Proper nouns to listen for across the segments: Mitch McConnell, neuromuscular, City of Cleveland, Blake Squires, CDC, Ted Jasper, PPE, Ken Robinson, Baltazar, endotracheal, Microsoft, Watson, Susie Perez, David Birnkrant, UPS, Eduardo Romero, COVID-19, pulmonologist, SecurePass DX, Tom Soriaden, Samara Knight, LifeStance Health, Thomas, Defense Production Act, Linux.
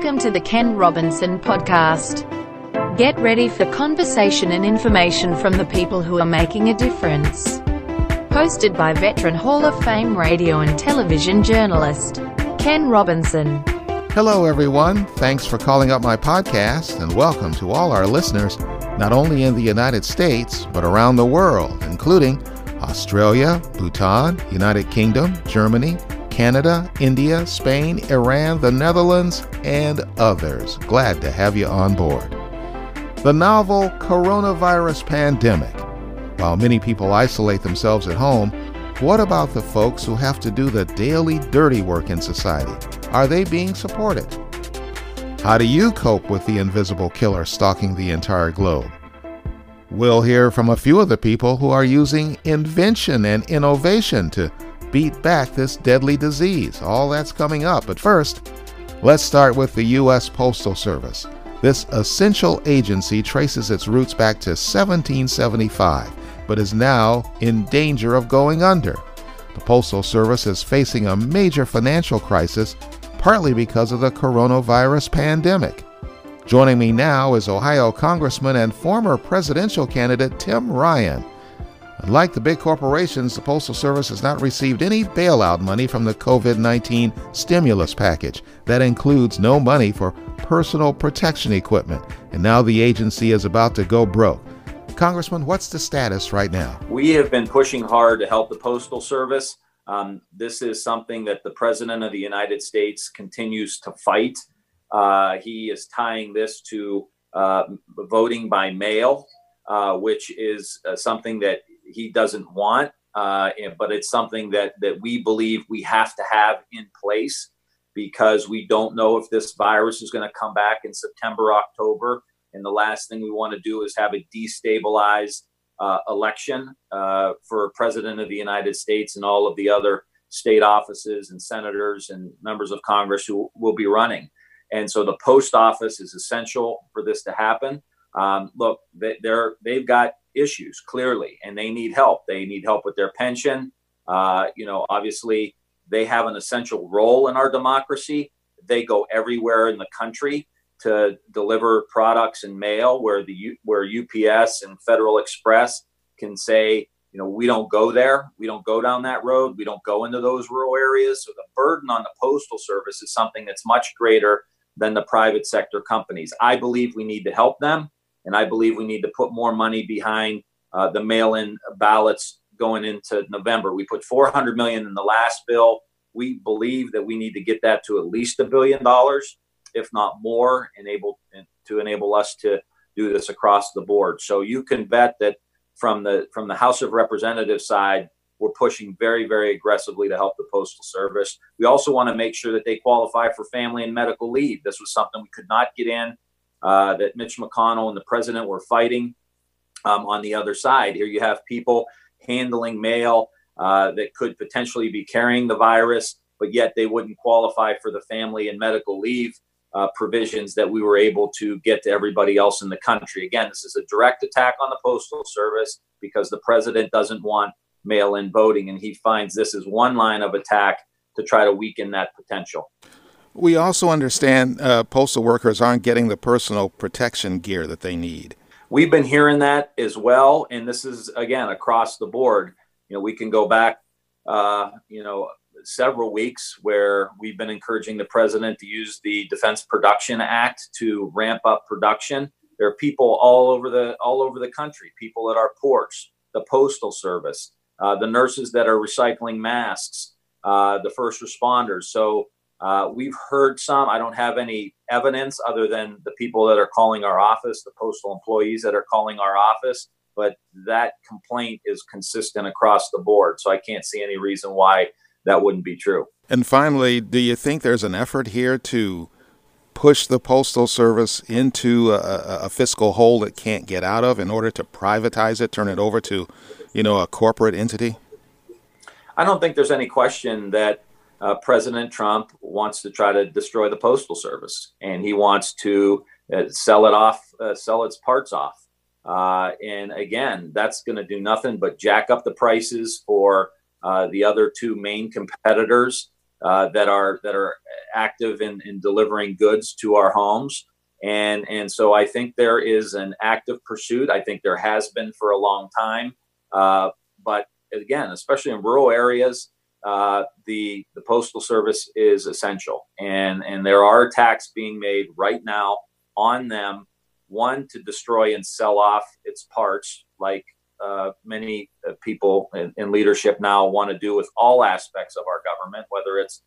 Welcome to the Ken Robinson podcast. Get ready for conversation and information from the people who are making a difference. Hosted by veteran Hall of Fame radio and television journalist, Ken Robinson. Hello everyone, thanks for calling up my podcast and welcome to all our listeners, not only in the United States, but around the world, including Australia, Bhutan, United Kingdom, Germany, Canada, India, Spain, Iran, the Netherlands, and others. Glad to have you on board. The novel coronavirus pandemic. While many people isolate themselves at home, what about the folks who have to do the daily dirty work in society? Are they being supported? How do you cope with the invisible killer stalking the entire globe? We'll hear from a few of the people who are using invention and innovation to beat back this deadly disease. All that's coming up. But first, let's start with the U.S. Postal Service. This essential agency traces its roots back to 1775, but is now in danger of going under. The Postal Service is facing a major financial crisis, partly because of the coronavirus pandemic. Joining me now is Ohio Congressman and former presidential candidate Tim Ryan. Unlike the big corporations, the Postal Service has not received any bailout money from the COVID-19 stimulus package. That includes no money for personal protection equipment, and now the agency is about to go broke. Congressman, what's the status right now? We have been pushing hard to help the Postal Service. This is something that the President of the United States continues to fight. He is tying this to voting by mail, which is something that he doesn't want, but it's something that we believe we have to have in place because we don't know if this virus is going to come back in September, October. And the last thing we want to do is have a destabilized election for President of the United States and all of the other state offices and senators and members of Congress who will be running. And so the post office is essential for this to happen. Look, they've got issues clearly, and they need help. They need help with their pension. Obviously, they have an essential role in our democracy. They go everywhere in the country to deliver products and mail, where UPS and Federal Express can say, we don't go there. We don't go down that road. We don't go into those rural areas. So the burden on the Postal Service is something that's much greater than the private sector companies. I believe we need to help them. And I believe we need to put more money behind the mail-in ballots going into November. We put $400 million in the last bill. We believe that we need to get that to at least $1 billion, if not more, to enable us to do this across the board. So you can bet that from the House of Representatives side, we're pushing very, very aggressively to help the Postal Service. We also want to make sure that they qualify for family and medical leave. This was something we could not get in, that Mitch McConnell and the president were fighting on the other side. Here you have people handling mail that could potentially be carrying the virus, but yet they wouldn't qualify for the family and medical leave provisions that we were able to get to everybody else in the country. Again, this is a direct attack on the Postal Service because the president doesn't want mail-in voting, and he finds this is one line of attack to try to weaken that potential. We also understand postal workers aren't getting the personal protection gear that they need. We've been hearing that as well, and this is, again, across the board. We can go back, several weeks where we've been encouraging the president to use the Defense Production Act to ramp up production. There are people all over the country, people at our ports, the Postal Service, the nurses that are recycling masks, the first responders. So we've heard some. I don't have any evidence other than the people that are calling our office, the postal employees that are calling our office. But that complaint is consistent across the board. So I can't see any reason why that wouldn't be true. And finally, do you think there's an effort here to push the Postal Service into a fiscal hole it can't get out of in order to privatize it, turn it over to, a corporate entity? I don't think there's any question that President Trump wants to try to destroy the Postal Service, and he wants to sell its parts off. And again, that's going to do nothing but jack up the prices for the other two main competitors that are active in delivering goods to our homes. And so I think there is an active pursuit. I think there has been for a long time. But again, especially in rural areas, the Postal Service is essential. And there are attacks being made right now on them. One, to destroy and sell off its parts, like many people in leadership now want to do with all aspects of our government, whether it's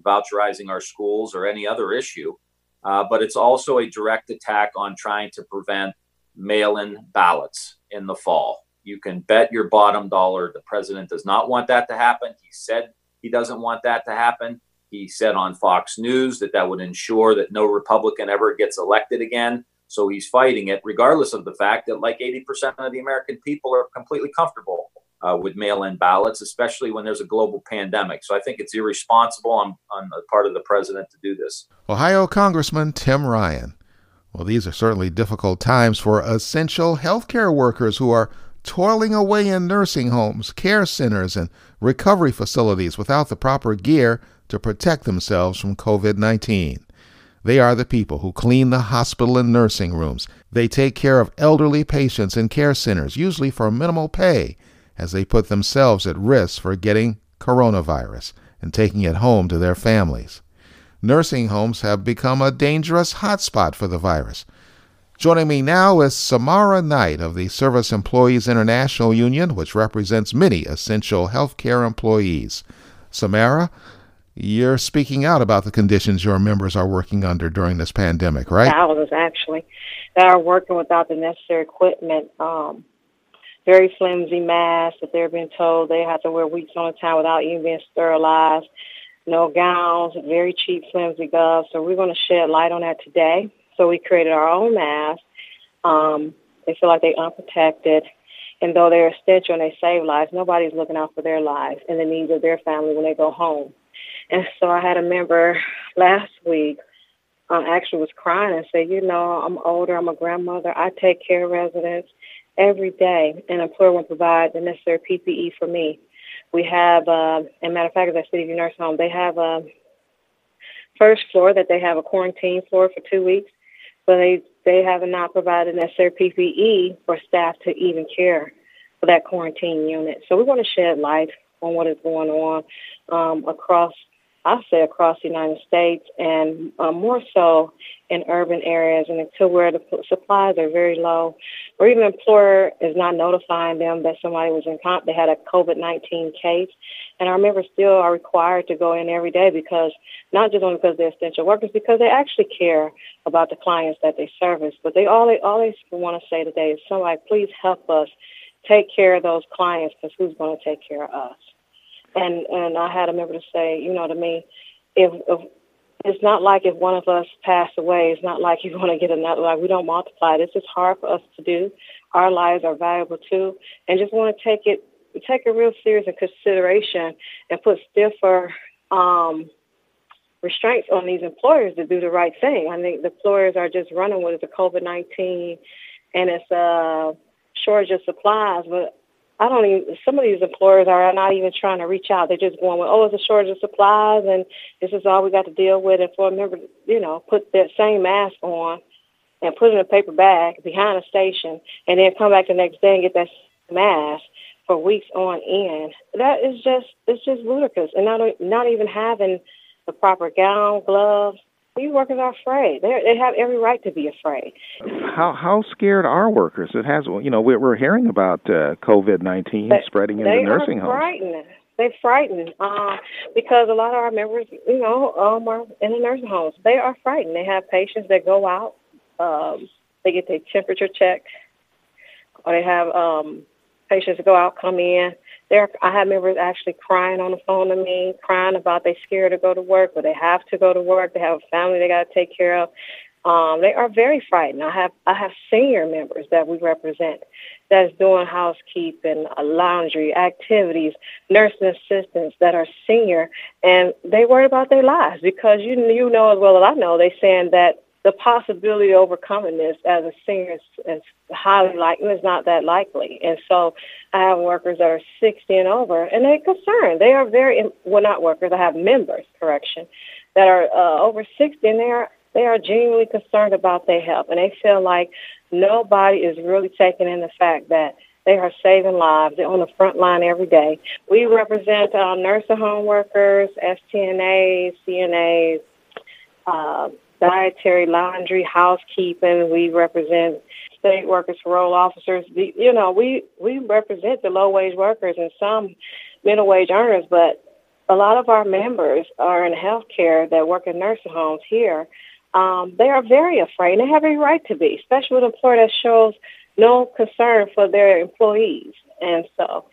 voucherizing our schools or any other issue. But it's also a direct attack on trying to prevent mail-in ballots in the fall. You can bet your bottom dollar the president does not want that to happen. He said he doesn't want that to happen. He said on Fox News that that would ensure that no Republican ever gets elected again. So he's fighting it, regardless of the fact that like 80% of the American people are completely comfortable with mail-in ballots, especially when there's a global pandemic. So I think it's irresponsible on the part of the president to do this. Ohio Congressman Tim Ryan. Well, these are certainly difficult times for essential healthcare workers who are toiling away in nursing homes, care centers, and recovery facilities without the proper gear to protect themselves from COVID-19. They are the people who clean the hospital and nursing rooms. They take care of elderly patients in care centers, usually for minimal pay, as they put themselves at risk for getting coronavirus and taking it home to their families. Nursing homes have become a dangerous hotspot for the virus. Joining me now is Samara Knight of the Service Employees International Union, which represents many essential healthcare employees. Samara, you're speaking out about the conditions your members are working under during this pandemic, right? Thousands, actually, that are working without the necessary equipment. Very flimsy masks that they're being told they have to wear weeks on a time without even being sterilized. No gowns, very cheap, flimsy gloves. So we're going to shed light on that today. So we created our own masks. They feel like they're unprotected. And though they're essential and they save lives, nobody's looking out for their lives and the needs of their family when they go home. And so I had a member last week actually was crying and said, you know, I'm older, I'm a grandmother, I take care of residents every day, and an employer won't provide the necessary PPE for me. We have, and matter of fact, at that City of Nurse Home, they have a first floor that they have a quarantine floor for 2 weeks, but they have not provided necessary PPE for staff to even care for that quarantine unit. So we want to shed light on what is going on across the United States, and more so in urban areas, and until where the supplies are very low, or even an employer is not notifying them that somebody was they had a COVID-19 case. And our members still are required to go in every day, because not just only because they're essential workers, because they actually care about the clients that they service. But they always want to say today is, somebody please help us take care of those clients, because who's going to take care of us? And I had a member to say, you know, to me, if it's not like if one of us passed away, it's not like you're going to get another. Like, we don't multiply. This is hard for us to do. Our lives are valuable too, and just want to take it real serious in consideration and put stiffer restraints on these employers to do the right thing. I think the employers are just running with the COVID-19 and it's a shortage of supplies, but some of these employers are not even trying to reach out. They're just going with, it's a shortage of supplies and this is all we got to deal with. And for a member, you know, put that same mask on and put it in a paper bag behind a station and then come back the next day and get that mask for weeks on end. That is it's just ludicrous. And not even having the proper gown, gloves. These workers are afraid. They have every right to be afraid. How scared are workers? It has, you know, we're hearing about COVID-19 spreading in the nursing homes. They're frightened because a lot of our members, you know, are in the nursing homes. They are frightened. They have patients that go out. They get their temperature checked, or they have patients that go out, come in. I have members actually crying on the phone to me, crying about they're scared to go to work, but they have to go to work. They have a family they got to take care of. They are very frightened. I have senior members that we represent that's doing housekeeping, laundry, activities, nursing assistants that are senior, and they worry about their lives because you know as well as I know, they're saying that the possibility of overcoming this as a senior is highly likely, it's not that likely. And so I have workers that are 60 and over, and they're concerned. They are very, well, not workers, I have members, correction, that are over 60, and they are genuinely concerned about their health. And they feel like nobody is really taking in the fact that they are saving lives. They're on the front line every day. We represent nursing home workers, STNAs, CNAs, dietary, laundry, housekeeping. We represent state workers, parole officers. You know, we represent the low-wage workers and some middle-wage earners, but a lot of our members are in health care that work in nursing homes here. They are very afraid, and they have every right to be, especially with an employer that shows no concern for their employees. And so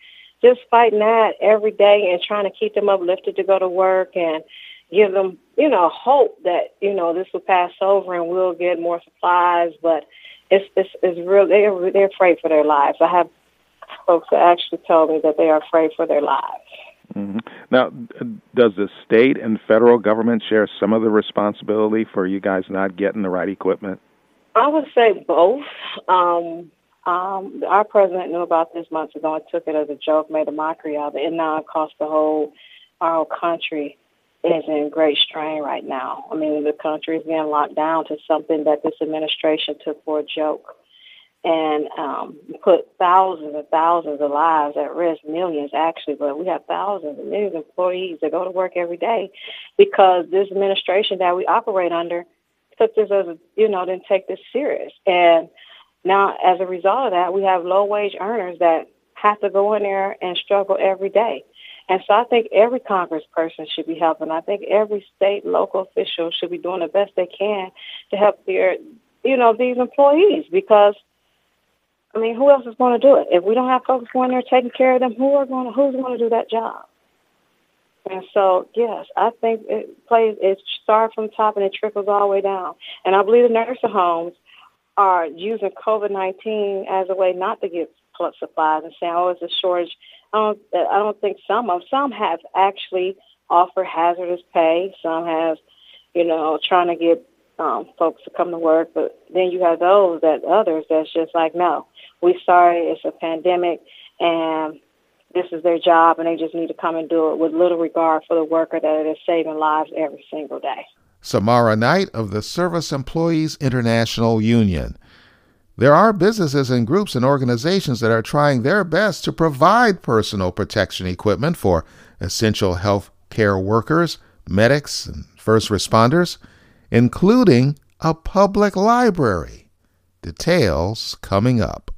just fighting that every day and trying to keep them uplifted to go to work and give them, you know, hope that, you know, this will pass over and we'll get more supplies. But it's real. They're afraid for their lives. I have folks that actually told me that they are afraid for their lives. Mm-hmm. Now, does the state and federal government share some of the responsibility for you guys not getting the right equipment? I would say both. Our president knew about this months ago and took it as a joke, made a mockery of it, and now across the whole our country is in great strain right now. I mean, the country is being locked down to something that this administration took for a joke and put thousands and thousands of lives at risk, millions actually, but we have thousands and millions of employees that go to work every day because this administration that we operate under took this as a, you know, didn't take this serious. And now as a result of that, we have low-wage earners that have to go in there and struggle every day. And so I think every congressperson should be helping. I think every state, local official should be doing the best they can to help their, you know, these employees because, I mean, who else is going to do it? If we don't have folks going there taking care of them, who's going to do that job? And so, yes, I think it starts from the top and it trickles all the way down. And I believe the nursing homes are using COVID-19 as a way not to get supplies and saying, oh, it's a shortage. I don't think some have actually offered hazardous pay. Some have, you know, trying to get folks to come to work. But then you have others that's just like, no, we're sorry, it's a pandemic, and this is their job, and they just need to come and do it with little regard for the worker that is saving lives every single day. Samara Knight of the Service Employees International Union. There are businesses and groups and organizations that are trying their best to provide personal protection equipment for essential health care workers, medics, and first responders, including a public library. Details coming up.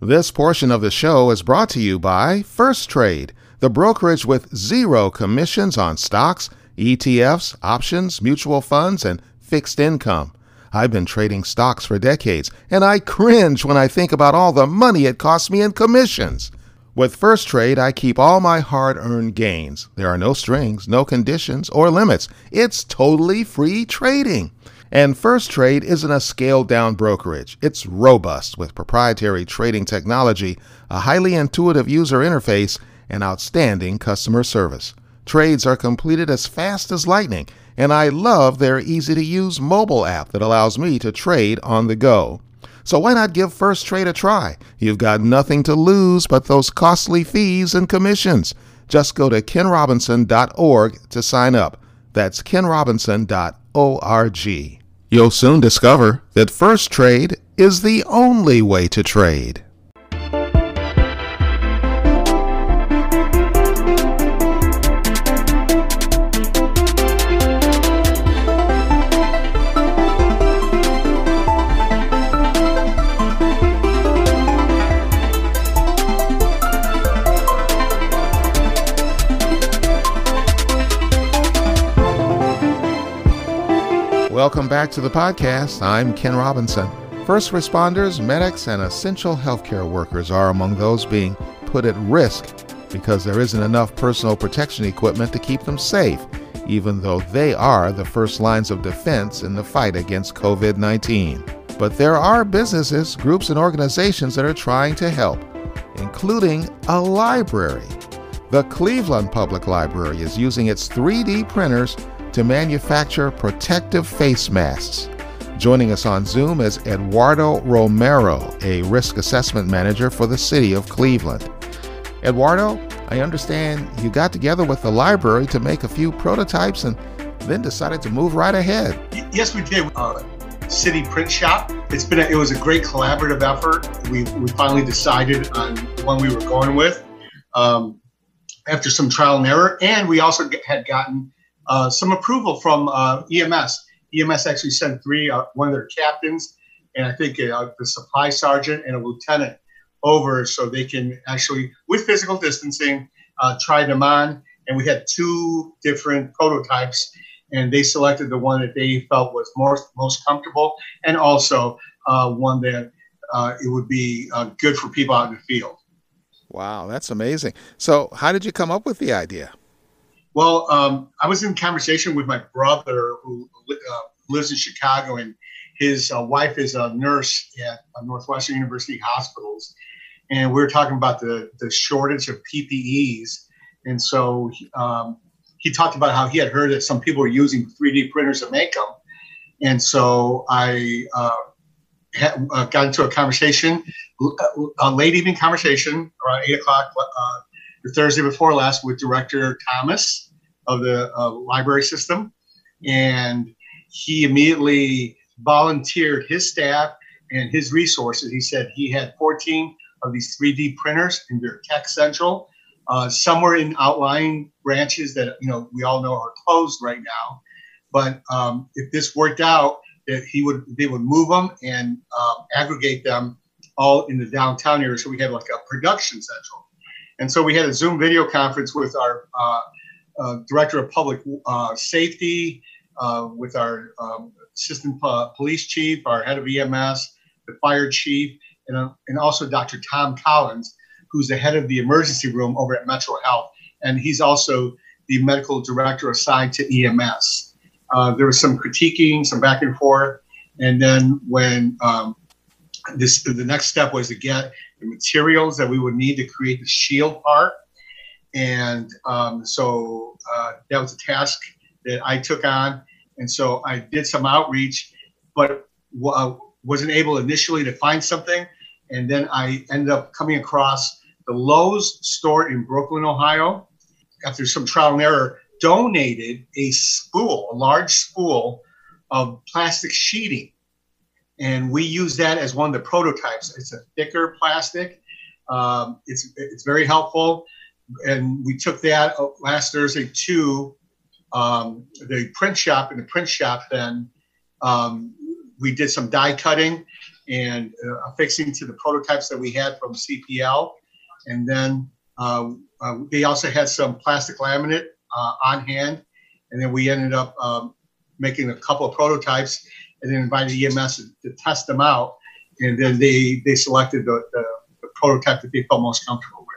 This portion of the show is brought to you by First Trade, the brokerage with zero commissions on stocks, ETFs, options, mutual funds, and fixed income. I've been trading stocks for decades, and I cringe when I think about all the money it costs me in commissions. With First Trade, I keep all my hard-earned gains. There are no strings, no conditions, or limits. It's totally free trading. And First Trade isn't a scaled-down brokerage. It's robust with proprietary trading technology, a highly intuitive user interface, and outstanding customer service. Trades are completed as fast as lightning, and I love their easy-to-use mobile app that allows me to trade on the go. So why not give First Trade a try? You've got nothing to lose but those costly fees and commissions. Just go to kenrobinson.org to sign up. That's kenrobinson.org. You'll soon discover that First Trade is the only way to trade. Welcome back to the podcast. I'm Ken Robinson. First responders, medics, and essential healthcare workers are among those being put at risk because there isn't enough personal protection equipment to keep them safe, even though they are the first lines of defense in the fight against COVID-19. But there are businesses, groups, and organizations that are trying to help, including a library. The Cleveland Public Library is using its 3D printers to manufacture protective face masks. Joining us on Zoom is Eduardo Romero, a risk assessment manager for the City of Cleveland. Eduardo, I understand you got together with the library to make a few prototypes and then decided to move right ahead. Yes, we did. City Print Shop. It was a great collaborative effort. We finally decided on the one we were going with after some trial and error, and we also had gotten some approval from EMS. EMS actually sent one of their captains, and I think the supply sergeant and a lieutenant over so they can actually, with physical distancing, try them on. And we had two different prototypes, and they selected the one that they felt was most comfortable, and also one that it would be good for people out in the field. Wow, that's amazing. So how did you come up with the idea? Well, I was in conversation with my brother who lives in Chicago, and his wife is a nurse at Northwestern University Hospitals. And we were talking about the shortage of PPEs. And so he talked about how he had heard that some people were using 3D printers to make them. And so I got into a conversation, a late evening conversation around 8 o'clock the Thursday before last with Director Thomas of the library system. And he immediately volunteered his staff and his resources. He said he had 14 of these 3D printers in their Tech Central, somewhere in outlying branches that we all know are closed right now. But if this worked out, that they would move them and aggregate them all in the downtown area. So we had like a production central. And so we had a Zoom video conference with our Director of Public Safety, with our Assistant Police Chief, our head of EMS, the Fire Chief, and also Dr. Tom Collins, who's the head of the emergency room over at Metro Health. And he's also the medical director assigned to EMS. There was some critiquing, some back and forth. And then when the next step was to get the materials that we would need to create the shield part. And so that was a task that I took on. And so I did some outreach, but wasn't able initially to find something. And then I ended up coming across the Lowe's store in Brooklyn, Ohio, after some trial and error, donated a large spool of plastic sheeting. And we use that as one of the prototypes. It's a thicker plastic. It's very helpful. And we took that last Thursday to the print shop. In the print shop then, we did some die cutting and affixing to the prototypes that we had from CPL. And then they also had some plastic laminate on hand. And then we ended up making a couple of prototypes and then invited EMS to test them out. And then they selected the prototype that they felt most comfortable with.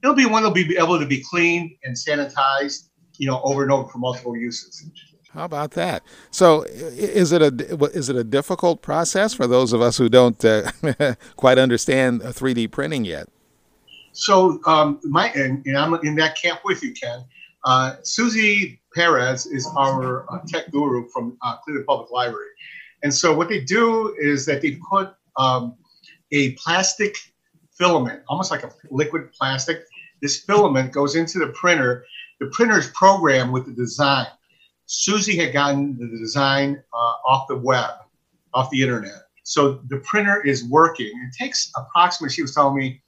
It'll be one that'll be able to be cleaned and sanitized, over and over for multiple uses. How about that? So is it a difficult process for those of us who don't quite understand 3D printing yet? So I'm in that camp with you, Ken. Susie Perez is our tech guru from Cleveland Public Library. And so what they do is that they put a plastic filament, almost like a liquid plastic. This filament goes into the printer. The printer is programmed with the design. Susie had gotten the design off the web, off the internet. So the printer is working. It takes approximately, she was telling me,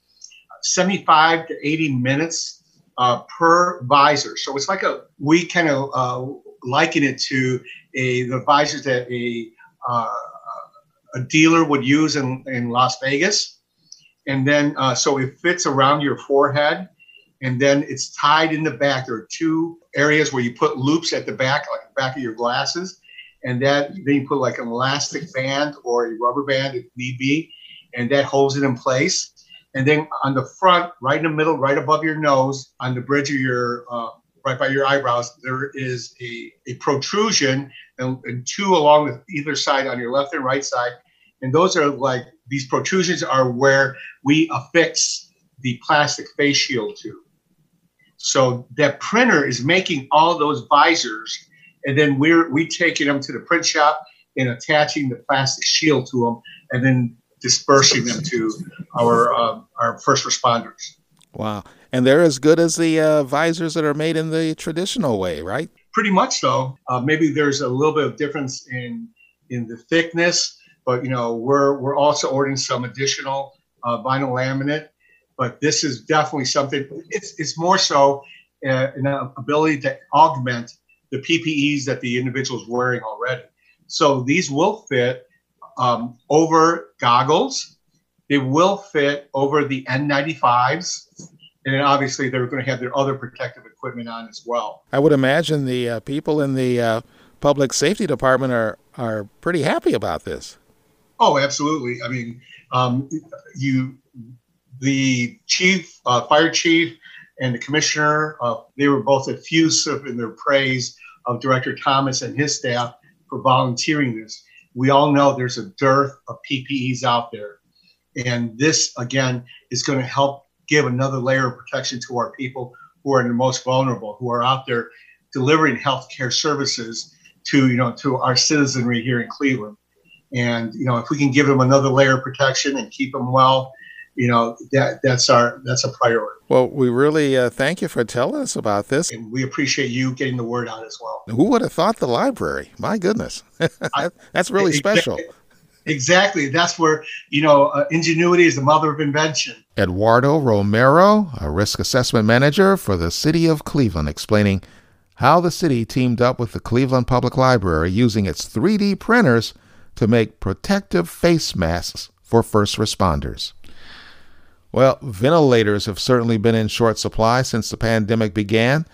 75 to 80 minutes per visor. So it's like we kind of liken it to the visors that a dealer would use in Las Vegas. And then, so it fits around your forehead, and then it's tied in the back. There are two areas where you put loops at the back, like the back of your glasses. And then you put like an elastic band or a rubber band if need be, and that holds it in place. And then on the front, right in the middle, right above your nose, on the bridge of your, right by your eyebrows, there is a protrusion and two along either side on your left and right side. And those are like, these protrusions are where we affix the plastic face shield to. So that printer is making all those visors, and then we take them to the print shop in attaching the plastic shield to them and then dispersing them to our first responders. Wow. And they're as good as the visors that are made in the traditional way, right? Pretty much so. Maybe there's a little bit of difference in the thickness, but, you know, we're also ordering some additional vinyl laminate. But this is definitely something, it's more so an ability to augment the PPEs that the individual is wearing already. So these will fit over goggles. They will fit over the N95s. And then obviously they're going to have their other protective equipment on as well. I would imagine the people in the public safety department are pretty happy about this. Oh, absolutely. I mean, the chief, fire chief, and the commissioner, they were both effusive in their praise of Director Thomas and his staff for volunteering this. We all know there's a dearth of PPEs out there. And this, again, is going to help give another layer of protection to our people who are the most vulnerable, who are out there delivering healthcare services to, you know, to our citizenry here in Cleveland. And, you know, if we can give them another layer of protection and keep them well, you know, that's a priority. Well, we really thank you for telling us about this. And we appreciate you getting the word out as well. Who would have thought the library? My goodness. That's really special. Exactly. That's where, you know, ingenuity is the mother of invention. Eduardo Romero, a risk assessment manager for the City of Cleveland, explaining how the city teamed up with the Cleveland Public Library using its 3D printers to make protective face masks for first responders. Well, ventilators have certainly been in short supply since the pandemic began,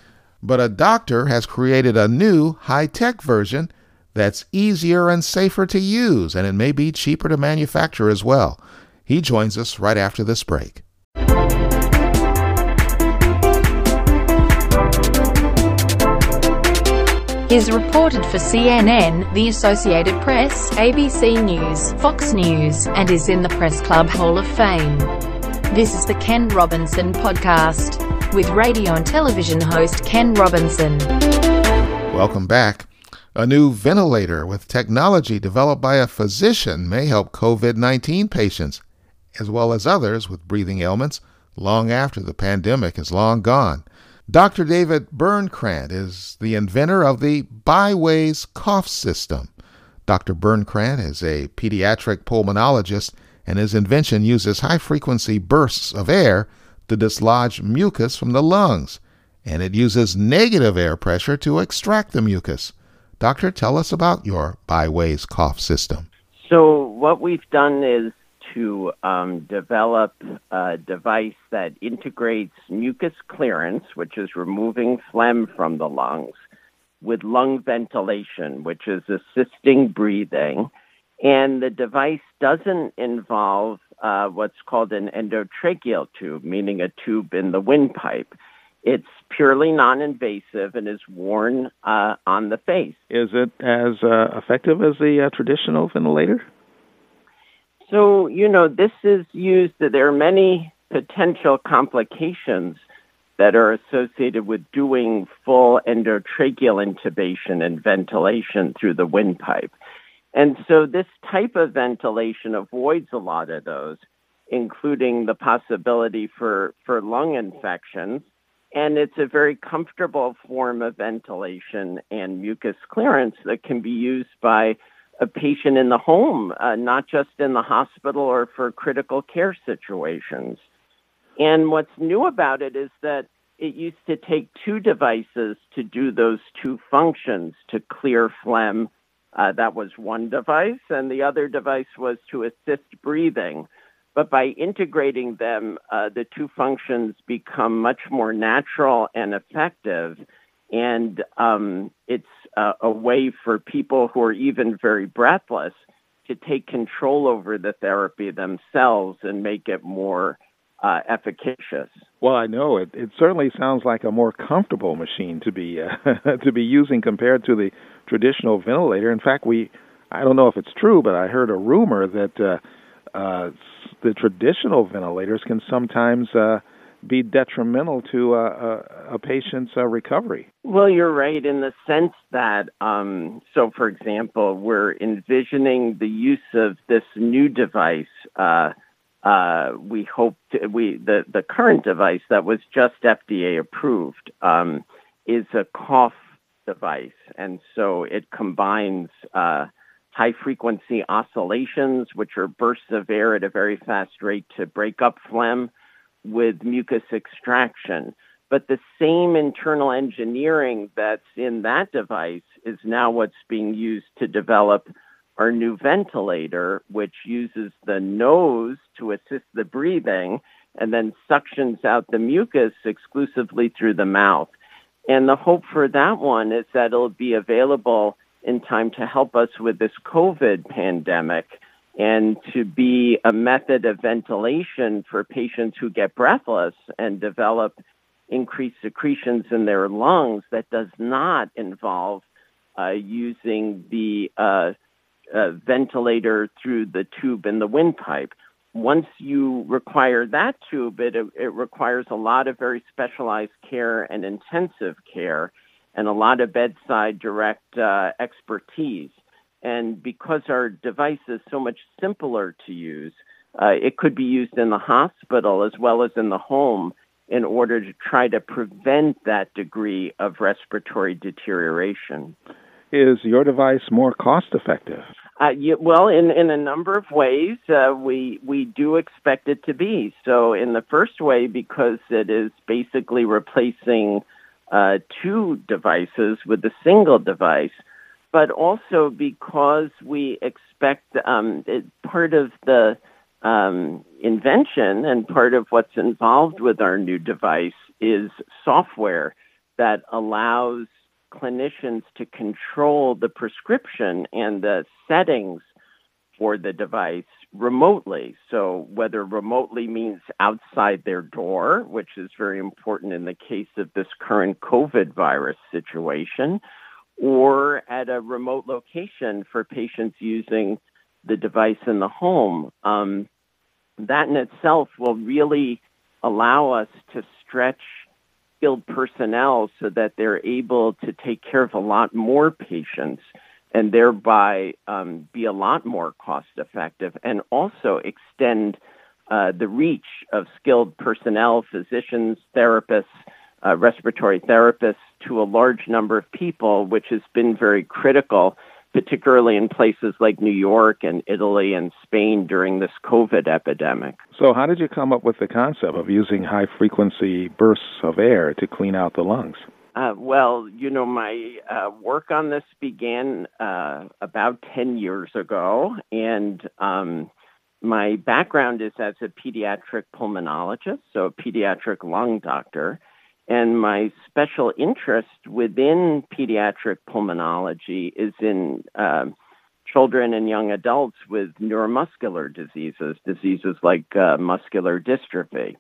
but a doctor has created a new high-tech version that's easier and safer to use, and it may be cheaper to manufacture as well. He joins us right after this break. He's reported for CNN, The Associated Press, ABC News, Fox News, and is in the Press Club Hall of Fame. This is the Ken Robinson Podcast with radio and television host Ken Robinson. Welcome back. A new ventilator with technology developed by a physician may help COVID-19 patients, as well as others with breathing ailments, long after the pandemic is long gone. Dr. David Birnkrant is the inventor of the Byways Cough System. Dr. Birnkrant is a pediatric pulmonologist, and his invention uses high-frequency bursts of air to dislodge mucus from the lungs, and it uses negative air pressure to extract the mucus. Doctor, tell us about your Byways Cough System. So what we've done is to develop a device that integrates mucus clearance, which is removing phlegm from the lungs, with lung ventilation, which is assisting breathing. And the device doesn't involve what's called an endotracheal tube, meaning a tube in the windpipe. It's purely non-invasive and is worn on the face. Is it as effective as the traditional ventilator? So, you know, this is used, there are many potential complications that are associated with doing full endotracheal intubation and ventilation through the windpipe. And so this type of ventilation avoids a lot of those, including the possibility for lung infections. And it's a very comfortable form of ventilation and mucus clearance that can be used by a patient in the home, not just in the hospital or for critical care situations. And what's new about it is that it used to take two devices to do those two functions, to clear phlegm. That was one device, and the other device was to assist breathing. But by integrating them, the two functions become much more natural and effective, and it's a way for people who are even very breathless to take control over the therapy themselves and make it more efficacious. Well, I know it certainly sounds like a more comfortable machine to be to be using compared to the traditional ventilator. In fact, I don't know if it's true, but I heard a rumor that the traditional ventilators can sometimes be detrimental to a patient's recovery. Well, you're right in the sense that, so for example, we're envisioning the use of this new device. We hope to, the current device that was just FDA approved is a cough device, and so it combines high-frequency oscillations, which are bursts of air at a very fast rate to break up phlegm, with mucus extraction. But the same internal engineering that's in that device is now what's being used to develop our new ventilator, which uses the nose to assist the breathing and then suctions out the mucus exclusively through the mouth. And the hope for that one is that it'll be available in time to help us with this COVID pandemic and to be a method of ventilation for patients who get breathless and develop increased secretions in their lungs that does not involve using the ventilator through the tube and the windpipe. Once you require that tube, it requires a lot of very specialized care and intensive care and a lot of bedside direct expertise. And because our device is so much simpler to use, it could be used in the hospital as well as in the home in order to try to prevent that degree of respiratory deterioration. Is your device more cost-effective? Well, in a number of ways, we do expect it to be. So in the first way, because it is basically replacing two devices with a single device, but also because we expect part of the invention and part of what's involved with our new device is software that allows clinicians to control the prescription and the settings for the device remotely. So whether remotely means outside their door, which is very important in the case of this current COVID virus situation, or at a remote location for patients using the device in the home. That in itself will really allow us to stretch skilled personnel so that they're able to take care of a lot more patients and thereby be a lot more cost effective and also extend the reach of skilled personnel, physicians, therapists, respiratory therapists to a large number of people, which has been very critical, particularly in places like New York and Italy and Spain during this COVID epidemic. So how did you come up with the concept of using high-frequency bursts of air to clean out the lungs? Well, you know, my work on this began about 10 years ago, and my background is as a pediatric pulmonologist, so a pediatric lung doctor. And my special interest within pediatric pulmonology is in children and young adults with neuromuscular diseases, diseases like muscular dystrophy.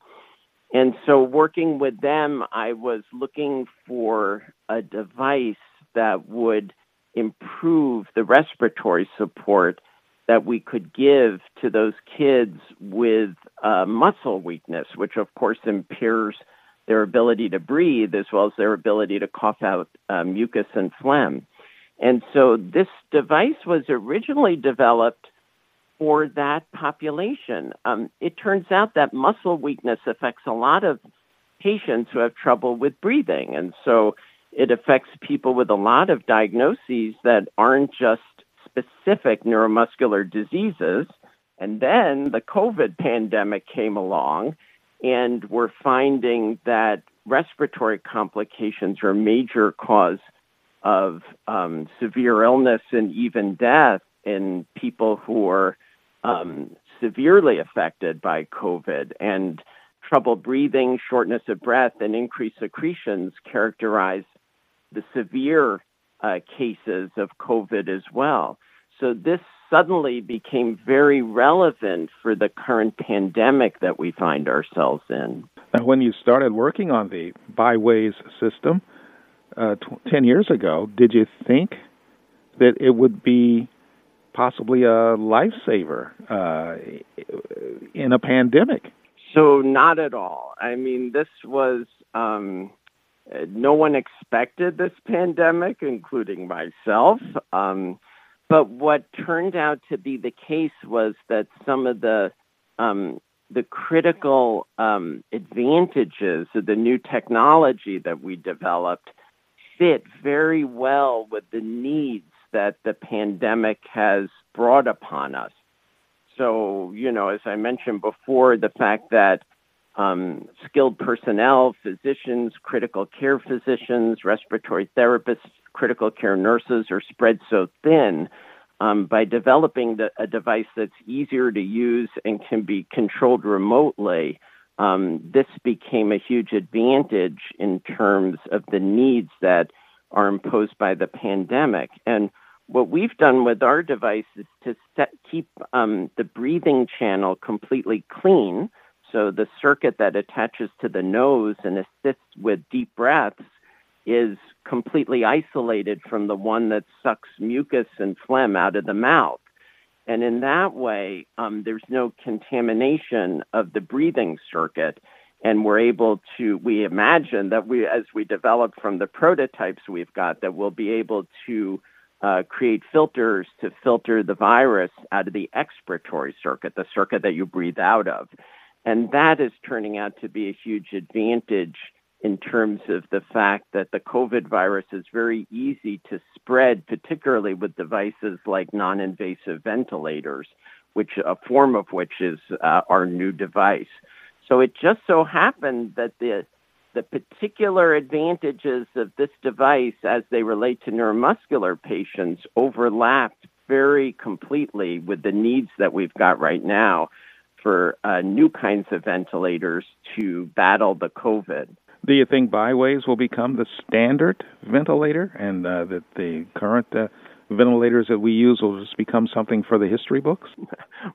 And so working with them, I was looking for a device that would improve the respiratory support that we could give to those kids with muscle weakness, which of course impairs their ability to breathe, as well as their ability to cough out mucus and phlegm. And so this device was originally developed for that population. It turns out that muscle weakness affects a lot of patients who have trouble with breathing. And so it affects people with a lot of diagnoses that aren't just specific neuromuscular diseases. And then the COVID pandemic came along, and we're finding that respiratory complications are a major cause of severe illness and even death in people who are severely affected by COVID. And trouble breathing, shortness of breath, and increased secretions characterize the severe cases of COVID as well. So this suddenly became very relevant for the current pandemic that we find ourselves in. Now, when you started working on the Byways system 10 years ago, did you think that it would be possibly a lifesaver in a pandemic? So not at all. I mean, this was, no one expected this pandemic, including myself. But what turned out to be the case was that some of the critical advantages of the new technology that we developed fit very well with the needs that the pandemic has brought upon us. So, you know, as I mentioned before, the fact that skilled personnel, physicians, critical care physicians, respiratory therapists, critical care nurses are spread so thin, by developing a device that's easier to use and can be controlled remotely, this became a huge advantage in terms of the needs that are imposed by the pandemic. And what we've done with our device is to keep the breathing channel completely clean. So the circuit that attaches to the nose and assists with deep breaths is completely isolated from the one that sucks mucus and phlegm out of the mouth. And in that way, there's no contamination of the breathing circuit. And we're able to, we imagine that we, as we develop from the prototypes we've got, that we'll be able to create filters to filter the virus out of the expiratory circuit, the circuit that you breathe out of. And that is turning out to be a huge advantage in terms of the fact that the COVID virus is very easy to spread, particularly with devices like non-invasive ventilators, which a form of which is our new device. So it just so happened that the particular advantages of this device as they relate to neuromuscular patients overlapped very completely with the needs that we've got right now for new kinds of ventilators to battle the COVID. Do you think Byways will become the standard ventilator and that the current ventilators that we use will just become something for the history books?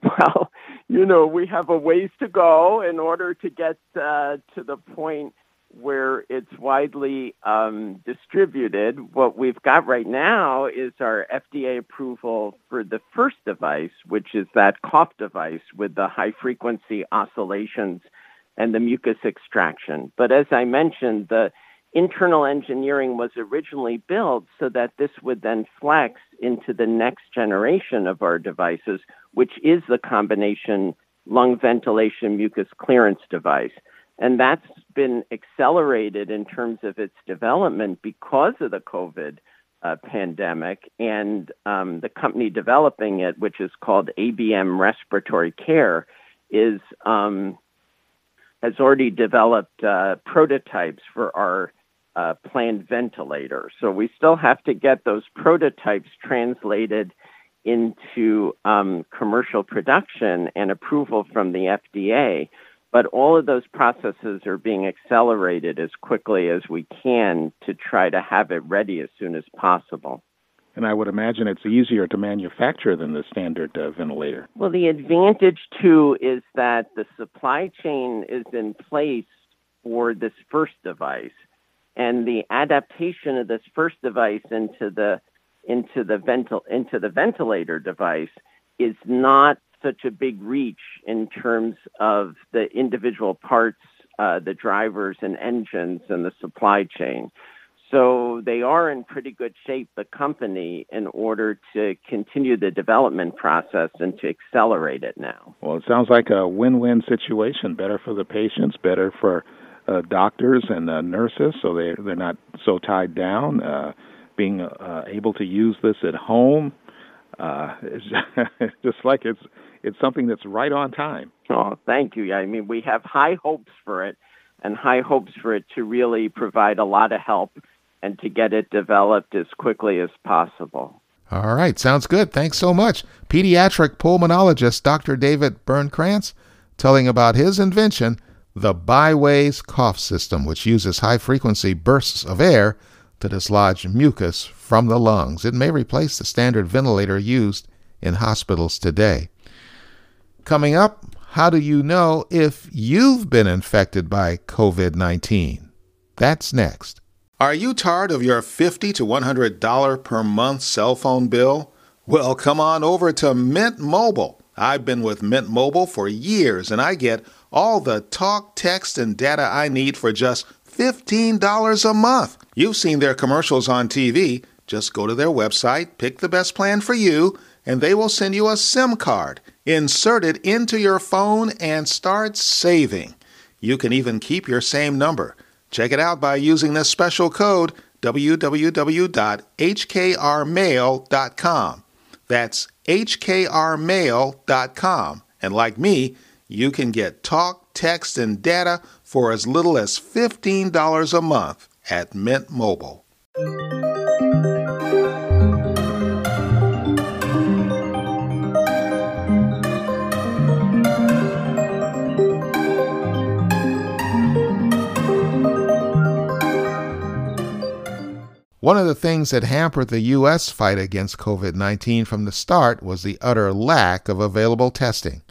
Well, you know, we have a ways to go in order to get to the point where it's widely distributed. What we've got right now is our FDA approval for the first device, which is that cough device with the high-frequency oscillations and the mucus extraction. But as I mentioned, the internal engineering was originally built so that this would then flex into the next generation of our devices, which is the combination lung ventilation mucus clearance device. And that's been accelerated in terms of its development because of the COVID pandemic and the company developing it, which is called ABM Respiratory Care, is has already developed prototypes for our planned ventilator. So we still have to get those prototypes translated into commercial production and approval from the FDA. But all of those processes are being accelerated as quickly as we can to try to have it ready as soon as possible. And I would imagine it's easier to manufacture than the standard ventilator. Well, the advantage, too, is that the supply chain is in place for this first device. And the adaptation of this first device into the ventilator device is not such a big reach in terms of the individual parts, the drivers and engines and the supply chain. So they are in pretty good shape, the company, in order to continue the development process and to accelerate it now. Well, it sounds like a win-win situation, better for the patients, better for doctors and nurses, so they're not so tied down, being able to use this at home. It's just like it's something that's right on time. Oh, thank you. I mean, we have high hopes for it and high hopes for it to really provide a lot of help and to get it developed as quickly as possible. All right. Sounds good. Thanks so much. Pediatric pulmonologist Dr. David Birnkrant telling about his invention, the Byways Cough System, which uses high-frequency bursts of air to dislodge mucus from the lungs. It may replace the standard ventilator used in hospitals today. Coming up, how do you know if you've been infected by COVID-19? That's next. Are you tired of your $50 to $100 per month cell phone bill? Well, come on over to Mint Mobile. I've been with Mint Mobile for years, and I get all the talk, text, and data I need for just $15 a month. You've seen their commercials on TV. Just go to their website, pick the best plan for you, and they will send you a SIM card. Insert it into your phone and start saving. You can even keep your same number. Check it out by using this special code, www.hkrmail.com. That's hkrmail.com. And like me, you can get talk, text, and data for as little as $15 a month at Mint Mobile. One of the things that hampered the U.S. fight against COVID-19 from the start was the utter lack of available testing.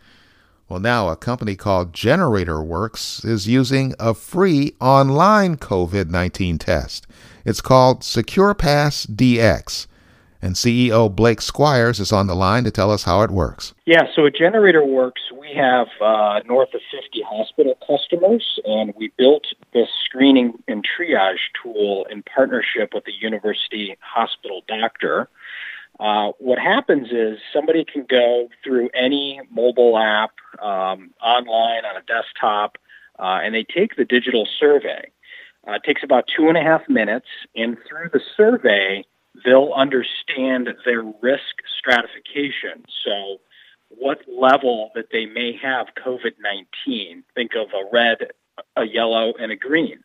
Well, now a company called Generator Works is using a free online COVID-19 test. It's called SecurePass DX. And CEO Blake Squires is on the line to tell us how it works. Yeah, so at Generator Works, we have north of 50 hospital customers, and we built this screening and triage tool in partnership with the university hospital doctor. What happens is somebody can go through any mobile app, online, on a desktop, and they take the digital survey. It takes about 2.5 minutes, and through the survey, they'll understand their risk stratification. So what level that they may have COVID-19. Think of a red, a yellow, and a green.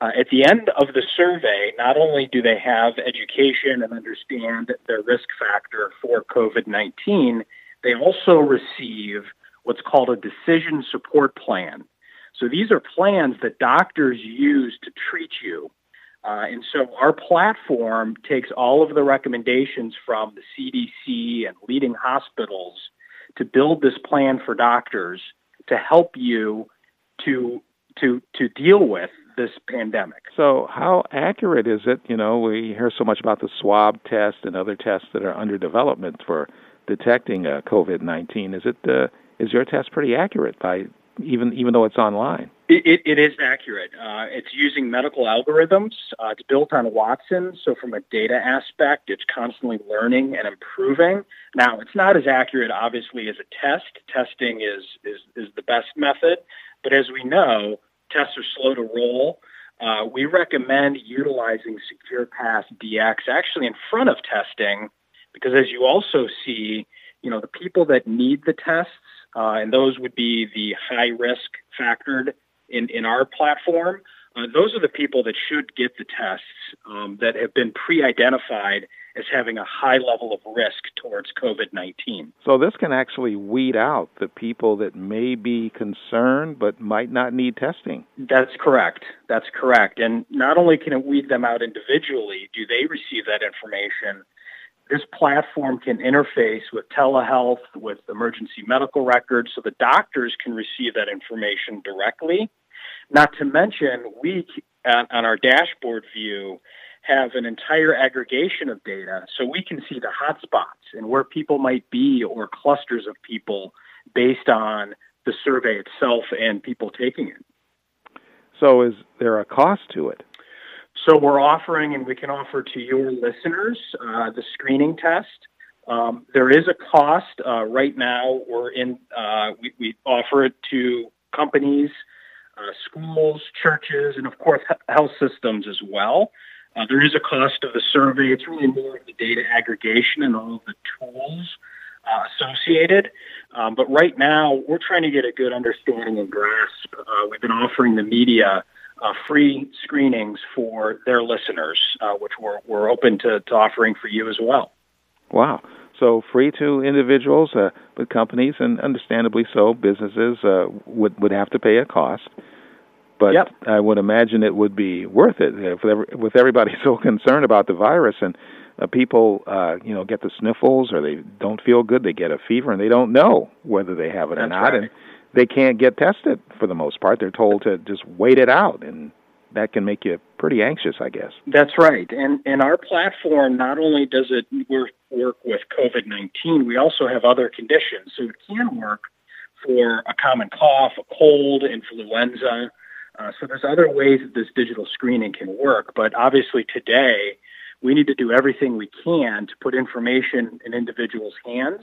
At the end of the survey, not only do they have education and understand their risk factor for COVID-19, they also receive what's called a decision support plan. So these are plans that doctors use to treat you. And so our platform takes all of the recommendations from the CDC and leading hospitals to build this plan for doctors to help you to deal with this pandemic. So how accurate is it? You know, we hear so much about the swab test and other tests that are under development for detecting COVID-19. Is your test pretty accurate by even though it's online? It is accurate. It's using medical algorithms. It's built on Watson, so from a data aspect, it's constantly learning and improving. Now, it's not as accurate, obviously, as a test. Testing is the best method, but as we know, tests are slow to roll. We recommend utilizing SecurePass DX actually in front of testing, because as you also see, you know, the people that need the tests, and those would be the high risk factored in our platform. Those are the people that should get the tests that have been pre-identified as having a high level of risk towards COVID-19. So this can actually weed out the people that may be concerned but might not need testing. That's correct. That's correct. And not only can it weed them out individually, do they receive that information? This platform can interface with telehealth, with emergency medical records, so the doctors can receive that information directly. Not to mention, we, on our dashboard view, have an entire aggregation of data, so we can see the hotspots and where people might be or clusters of people based on the survey itself and people taking it. So is there a cost to it? So we're offering, and we can offer to your listeners, the screening test. There is a cost. Right now, we offer it to companies, schools, churches, and of course, health systems as well. There is a cost of the survey. It's really more of the data aggregation and all of the tools associated. But right now, we're trying to get a good understanding and grasp. We've been offering the media free screenings for their listeners, which we're open to offering for you as well. Wow. So free to individuals, but companies, and understandably so, businesses would have to pay a cost. But yep. I would imagine it would be worth it with everybody so concerned about the virus, and people get the sniffles or they don't feel good, they get a fever, and they don't know whether they have it or not. Right. And they can't get tested for the most part. They're told to just wait it out, and that can make you pretty anxious, I guess. That's right. And our platform, not only does it work with COVID-19, we also have other conditions. So it can work for a common cough, a cold, influenza. So there's other ways that this digital screening can work. But obviously today, we need to do everything we can to put information in individuals' hands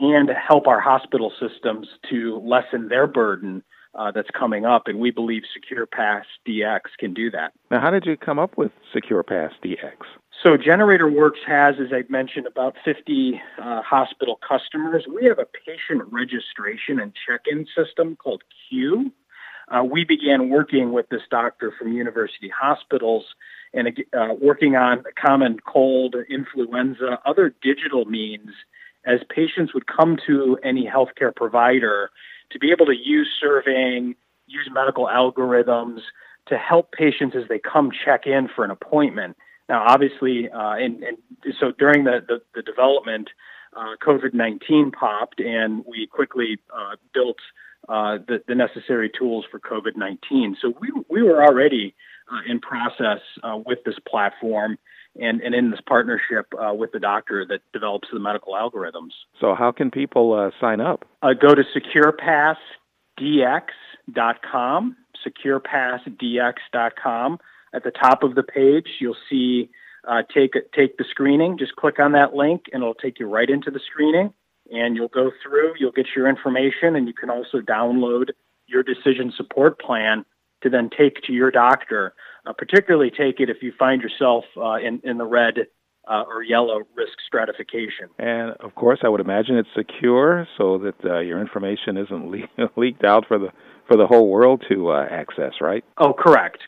and help our hospital systems to lessen their burden that's coming up, and we believe SecurePass DX can do that. Now, how did you come up with SecurePass DX? So Generator Works has, as I mentioned, about 50 hospital customers. We have a patient registration and check-in system called Q. We began working with this doctor from university hospitals and working on common cold, influenza, other digital means as patients would come to any healthcare provider to be able to use surveying, use medical algorithms to help patients as they come check in for an appointment. Now, obviously, so during the development, COVID-19 popped, and we quickly built the necessary tools for COVID-19. So we were already in process with this platform and in this partnership with the doctor that develops the medical algorithms. So how can people sign up? Go to SecurePassDX.com, SecurePassDX.com. At the top of the page, you'll see take the screening. Just click on that link, and it'll take you right into the screening. And you'll go through, you'll get your information, and you can also download your decision support plan to then take to your doctor. Particularly take it if you find yourself in the red or yellow risk stratification. And, of course, I would imagine it's secure so that your information isn't leaked out for the whole world to access, right? Oh, correct,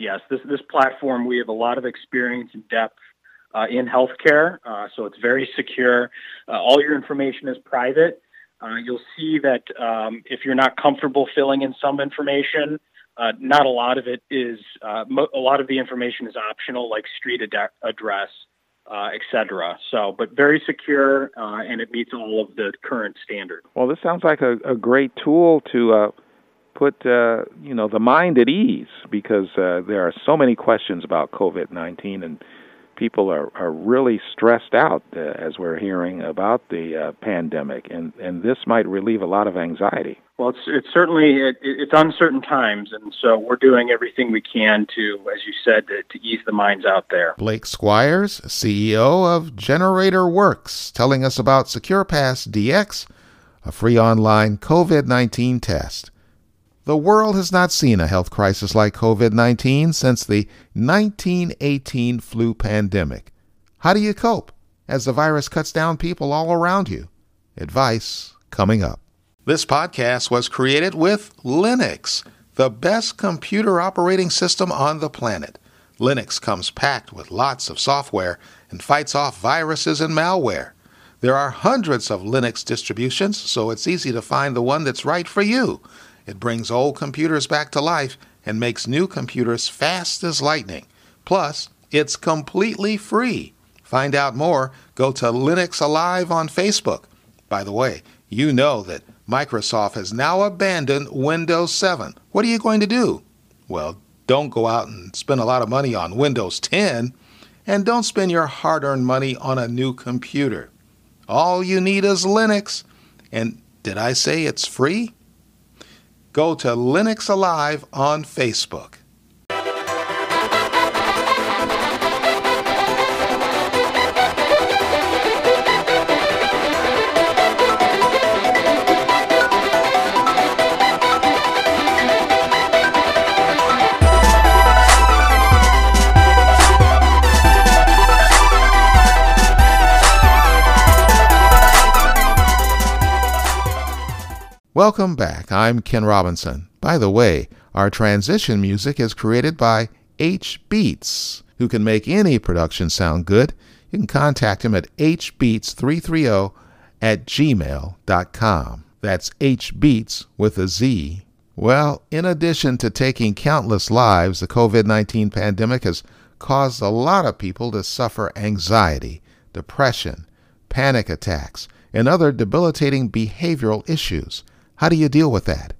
yes. This platform, we have a lot of experience and depth in healthcare, so it's very secure. All your information is private. You'll see that if you're not comfortable filling in some information, not a lot of it is, a lot of the information is optional, like street address, et cetera. So, but very secure, and it meets all of the current standards. Well, this sounds like a great tool to put, the mind at ease, because there are so many questions about COVID-19, and people are really stressed out as we're hearing about the pandemic, and this might relieve a lot of anxiety. Well, it's certainly uncertain times, and so we're doing everything we can to, as you said, to ease the minds out there. Blake Squires, CEO of Generator Works, telling us about SecurePass DX, a free online COVID-19 test. The world has not seen a health crisis like COVID-19 since the 1918 flu pandemic. How do you cope as the virus cuts down people all around you? Advice coming up. This podcast was created with Linux, the best computer operating system on the planet. Linux comes packed with lots of software and fights off viruses and malware. There are hundreds of Linux distributions, so it's easy to find the one that's right for you. It brings old computers back to life and makes new computers fast as lightning. Plus, it's completely free. Find out more. Go to Linux Alive on Facebook. By the way, you know that Microsoft has now abandoned Windows 7. What are you going to do? Well, don't go out and spend a lot of money on Windows 10, and don't spend your hard-earned money on a new computer. All you need is Linux. And did I say it's free? Go to Linux Alive on Facebook. Welcome back. I'm Ken Robinson. By the way, our transition music is created by H Beats, who can make any production sound good. You can contact him at hbeats330@gmail.com. That's H Beats with a Z. Well, in addition to taking countless lives, the COVID-19 pandemic has caused a lot of people to suffer anxiety, depression, panic attacks, and other debilitating behavioral issues. How do you deal with that?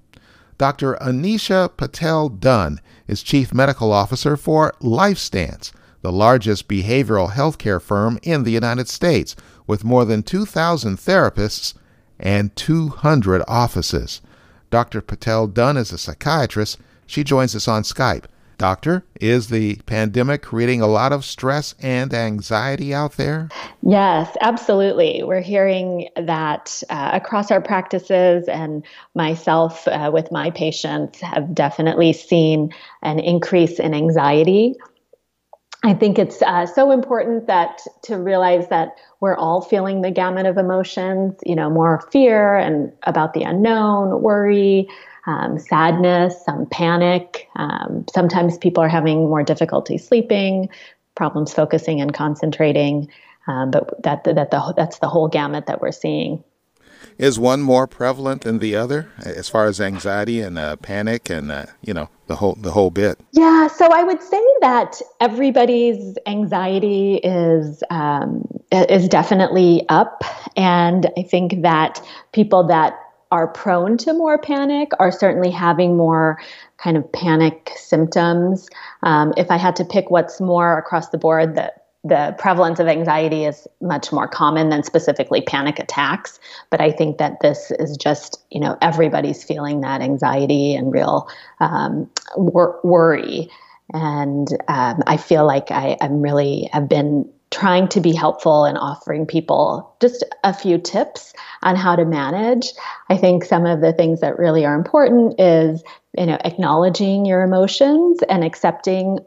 Dr. Anisha Patel-Dunn is Chief Medical Officer for LifeStance, the largest behavioral health care firm in the United States, with more than 2,000 therapists and 200 offices. Dr. Patel-Dunn is a psychiatrist. She joins us on Skype. Doctor, is the pandemic creating a lot of stress and anxiety out there? Yes, absolutely. We're hearing that across our practices, and myself with my patients have definitely seen an increase in anxiety. I think it's so important that to realize that we're all feeling the gamut of emotions, you know, more fear and about the unknown, worry, sadness, some panic. Sometimes people are having more difficulty sleeping, problems focusing and concentrating, but that's the whole gamut that we're seeing. Is one more prevalent than the other as far as anxiety and panic and, the whole bit? Yeah. So I would say that everybody's anxiety is definitely up. And I think that people that are prone to more panic are certainly having more kind of panic symptoms. If I had to pick what's more across the board, the prevalence of anxiety is much more common than specifically panic attacks. But I think that this is just, you know, everybody's feeling that anxiety and real worry. And I feel like I've been trying to be helpful and offering people just a few tips on how to manage. I think some of the things that really are important is, you know, acknowledging your emotions and accepting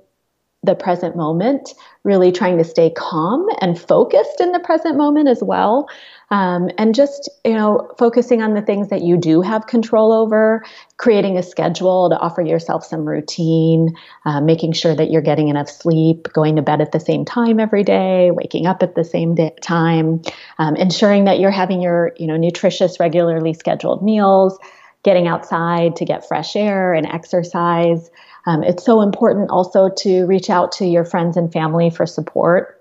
the present moment, really trying to stay calm and focused in the present moment as well. And just, you know, focusing on the things that you do have control over, creating a schedule to offer yourself some routine, making sure that you're getting enough sleep, going to bed at the same time every day, waking up at the same time, ensuring that you're having your, you know, nutritious, regularly scheduled meals, getting outside to get fresh air and exercise. It's so important also to reach out to your friends and family for support.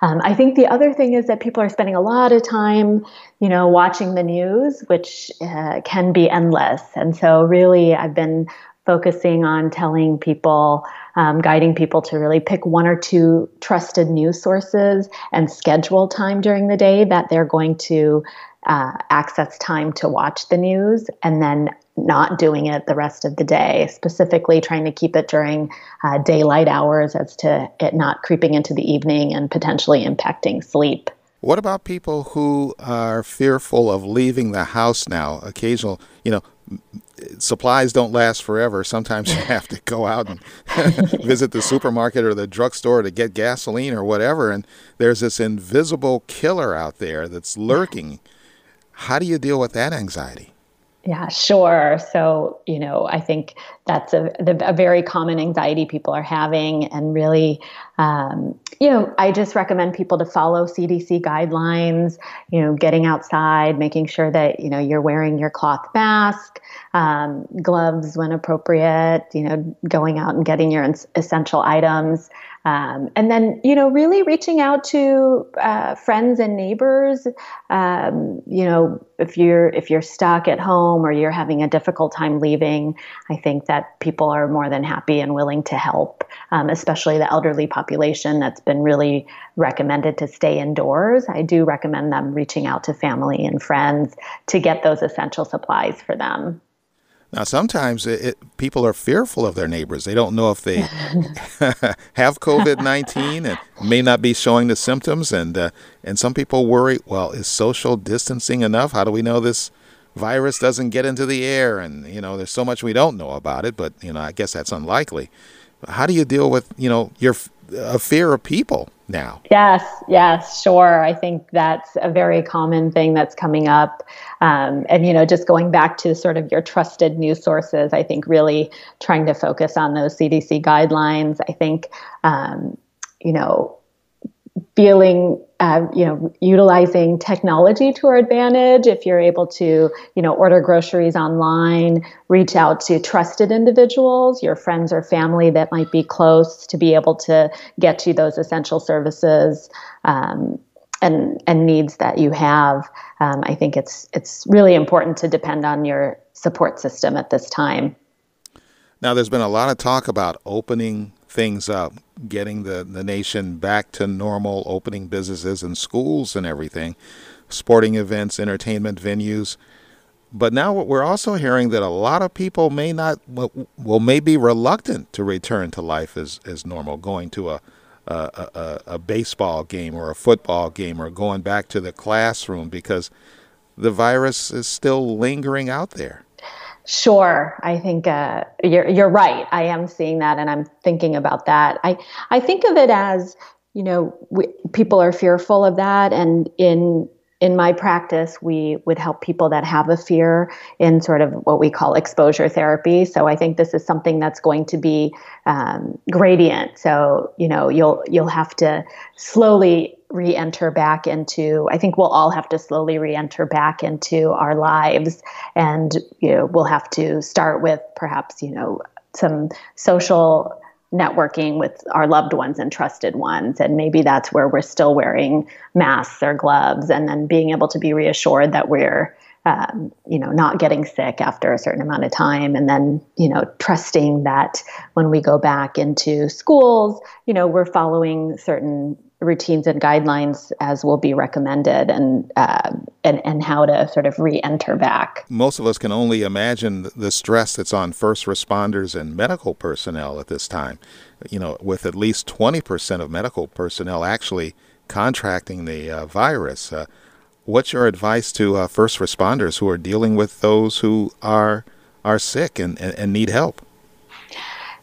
I think the other thing is that people are spending a lot of time, you know, watching the news, which can be endless. And so really I've been focusing on telling people, guiding people to really pick one or two trusted news sources and schedule time during the day that they're going to access time to watch the news, and then not doing it the rest of the day, specifically trying to keep it during daylight hours as to it not creeping into the evening and potentially impacting sleep. What about people who are fearful of leaving the house now? Occasional, you know, supplies don't last forever. Sometimes you have to go out and visit the supermarket or the drugstore to get gasoline or whatever. And there's this invisible killer out there that's lurking. How do you deal with that anxiety? Yeah, sure. So, you know, I think that's a very common anxiety people are having. And really, you know, I just recommend people to follow CDC guidelines, you know, getting outside, making sure that, you know, you're wearing your cloth mask, gloves when appropriate, you know, going out and getting your essential items. And then, you know, really reaching out to friends and neighbors. You know, if you're stuck at home or you're having a difficult time leaving, I think that people are more than happy and willing to help, especially the elderly population that's been really recommended to stay indoors. I do recommend them reaching out to family and friends to get those essential supplies for them. Now, sometimes people are fearful of their neighbors. They don't know if they have COVID-19 and may not be showing the symptoms. And some people worry, well, is social distancing enough? How do we know this virus doesn't get into the air? And, you know, there's so much we don't know about it, but, you know, I guess that's unlikely. How do you deal with, you know, your fear of people now? Yes, sure. I think that's a very common thing that's coming up. And, you know, just going back to sort of your trusted news sources, I think really trying to focus on those CDC guidelines. I think, you know, feeling, you know, utilizing technology to our advantage. If you're able to, you know, order groceries online, reach out to trusted individuals, your friends or family that might be close to be able to get you those essential services and needs that you have. I think it's really important to depend on your support system at this time. Now, there's been a lot of talk about opening things up, getting the nation back to normal, opening businesses and schools and everything. sporting events, entertainment venues. But now we're also hearing that a lot of people may be reluctant to return to life as normal, going to a baseball game or a football game or going back to the classroom because the virus is still lingering out there. Sure. I think you're right. I am seeing that, and I'm thinking about that. I think of it as, you know, people are fearful of that. And in my practice, we would help people that have a fear in sort of what we call exposure therapy. So I think this is something that's going to be gradient. So, you know, you'll have to slowly re-enter back into, I think we'll all have to slowly re-enter back into our lives. And, you know, we'll have to start with perhaps, you know, some social networking with our loved ones and trusted ones. And maybe that's where we're still wearing masks or gloves, and then being able to be reassured that we're, you know, not getting sick after a certain amount of time. And then, you know, trusting that when we go back into schools, you know, we're following certain routines and guidelines as will be recommended, and how to sort of re-enter back. Most of us can only imagine the stress that's on first responders and medical personnel at this time, you know, with at least 20% of medical personnel actually contracting the virus. What's your advice to first responders who are dealing with those who are sick and need help?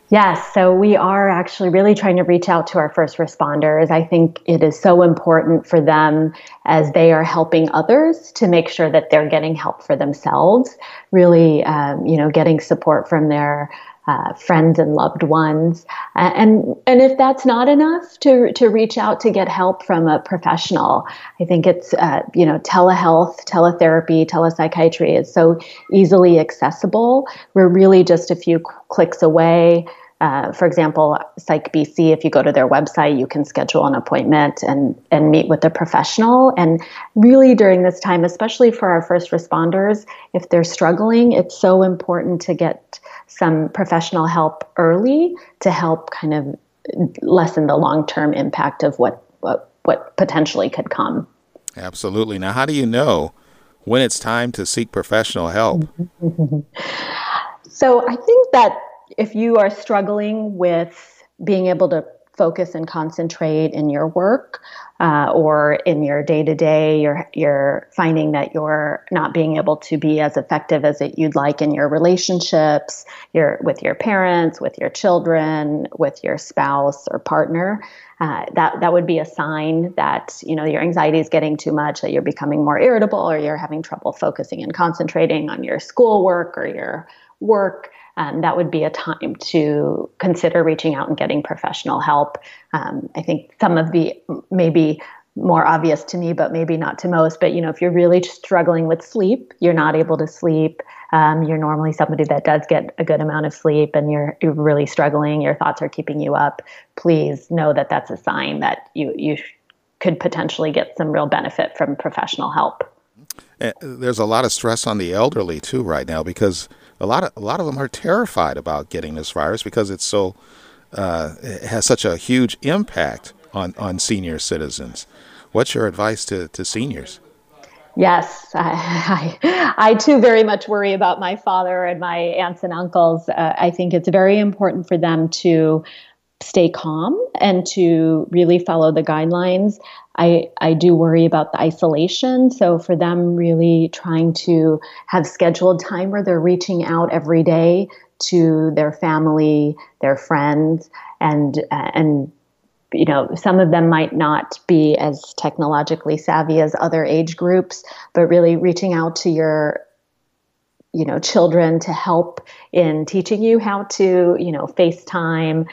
Yes. So we are actually really trying to reach out to our first responders. I think it is so important for them as they are helping others to make sure that they're getting help for themselves, really, you know, getting support from their friends and loved ones. And if that's not enough, to reach out to get help from a professional. I think it's, you know, telehealth, teletherapy, telepsychiatry is so easily accessible. We're really just a few clicks away. For example, PsychBC, if you go to their website, you can schedule an appointment and meet with a professional. And really during this time, especially for our first responders, if they're struggling, it's so important to get some professional help early to help kind of lessen the long-term impact of what potentially could come. Absolutely. Now, how do you know when it's time to seek professional help? So I think that if you are struggling with being able to focus and concentrate in your work or in your day-to-day, you're finding that you're not being able to be as effective as you'd like in your relationships, with your parents, with your children, with your spouse or partner, that would be a sign that, you know, your anxiety is getting too much, that you're becoming more irritable, or you're having trouble focusing and concentrating on your schoolwork or your work. That would be a time to consider reaching out and getting professional help. I think some of the maybe more obvious to me, but maybe not to most, but, you know, if you're really struggling with sleep, you're not able to sleep. You're normally somebody that does get a good amount of sleep, and you're really struggling, your thoughts are keeping you up. Please know that that's a sign that you could potentially get some real benefit from professional help. And there's a lot of stress on the elderly too right now, because a lot of them are terrified about getting this virus because it's so it has such a huge impact on senior citizens. What's your advice to seniors? Yes, I too very much worry about my father and my aunts and uncles. I think it's very important for them to stay calm and to really follow the guidelines. I do worry about the isolation. So for them, really trying to have scheduled time where they're reaching out every day to their family, their friends, and you know, some of them might not be as technologically savvy as other age groups, but really reaching out to your, you know, children to help in teaching you how to, you know, FaceTime,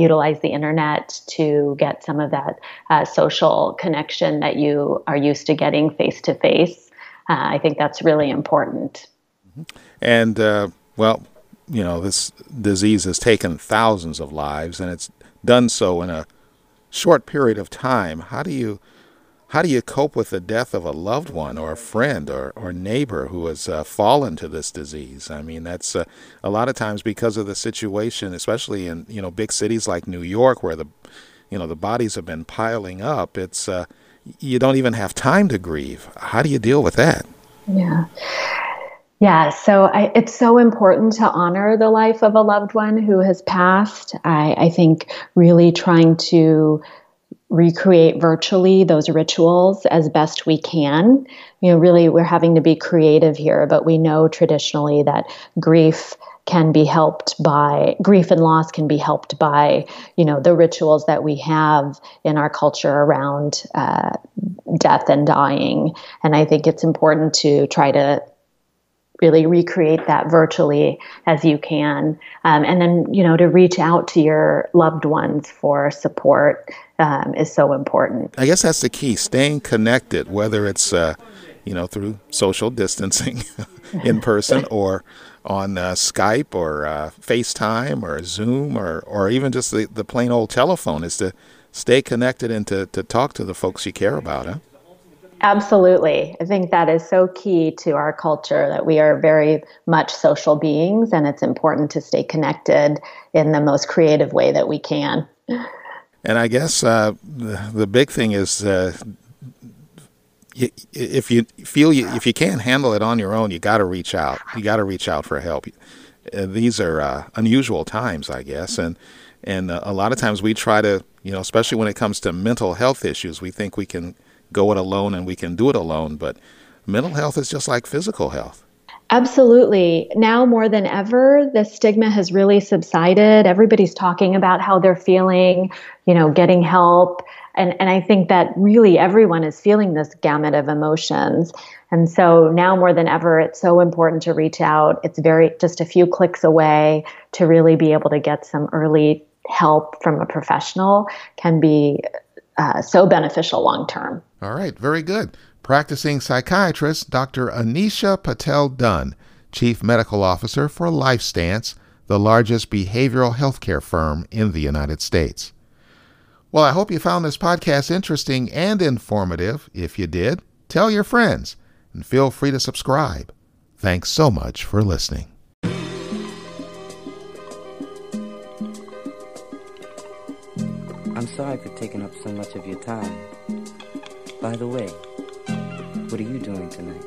utilize the internet to get some of that social connection that you are used to getting face to face. I think that's really important. And well, you know, this disease has taken thousands of lives, and it's done so in a short period of time. How do you cope with the death of a loved one or a friend or neighbor who has fallen to this disease? I mean, that's a lot of times because of the situation, especially in, you know, big cities like New York, where the bodies have been piling up. It's you don't even have time to grieve. How do you deal with that? Yeah. So it's so important to honor the life of a loved one who has passed. I think really trying to recreate virtually those rituals as best we can. You know, really we're having to be creative here, but we know traditionally that grief and loss can be helped by, you know, the rituals that we have in our culture around death and dying. And I think it's important to try to really recreate that virtually as you can. And then, you know, to reach out to your loved ones for support is so important. I guess that's the key, staying connected, whether it's, through social distancing in person or on Skype or FaceTime or Zoom or even just the plain old telephone, is to stay connected and to talk to the folks you care about, huh? Absolutely. I think that is so key to our culture, that we are very much social beings, and it's important to stay connected in the most creative way that we can. And I guess the big thing is if you can't handle it on your own, you got to reach out. You got to reach out for help. These are unusual times, I guess, and a lot of times we try to, especially when it comes to mental health issues, we think we can go it alone and we can do it alone, but mental health is just like physical health. Absolutely. Now more than ever, the stigma has really subsided. Everybody's talking about how they're feeling, getting help. And I think that really everyone is feeling this gamut of emotions. And so now more than ever, it's so important to reach out. It's just a few clicks away. To really be able to get some early help from a professional can be so beneficial long term. All right. Very good. Practicing psychiatrist, Dr. Anisha Patel-Dunn, Chief Medical Officer for LifeStance, the largest behavioral healthcare firm in the United States. Well, I hope you found this podcast interesting and informative. If you did, tell your friends and feel free to subscribe. Thanks so much for listening. I'm sorry for taking up so much of your time. By the way, what are you doing tonight?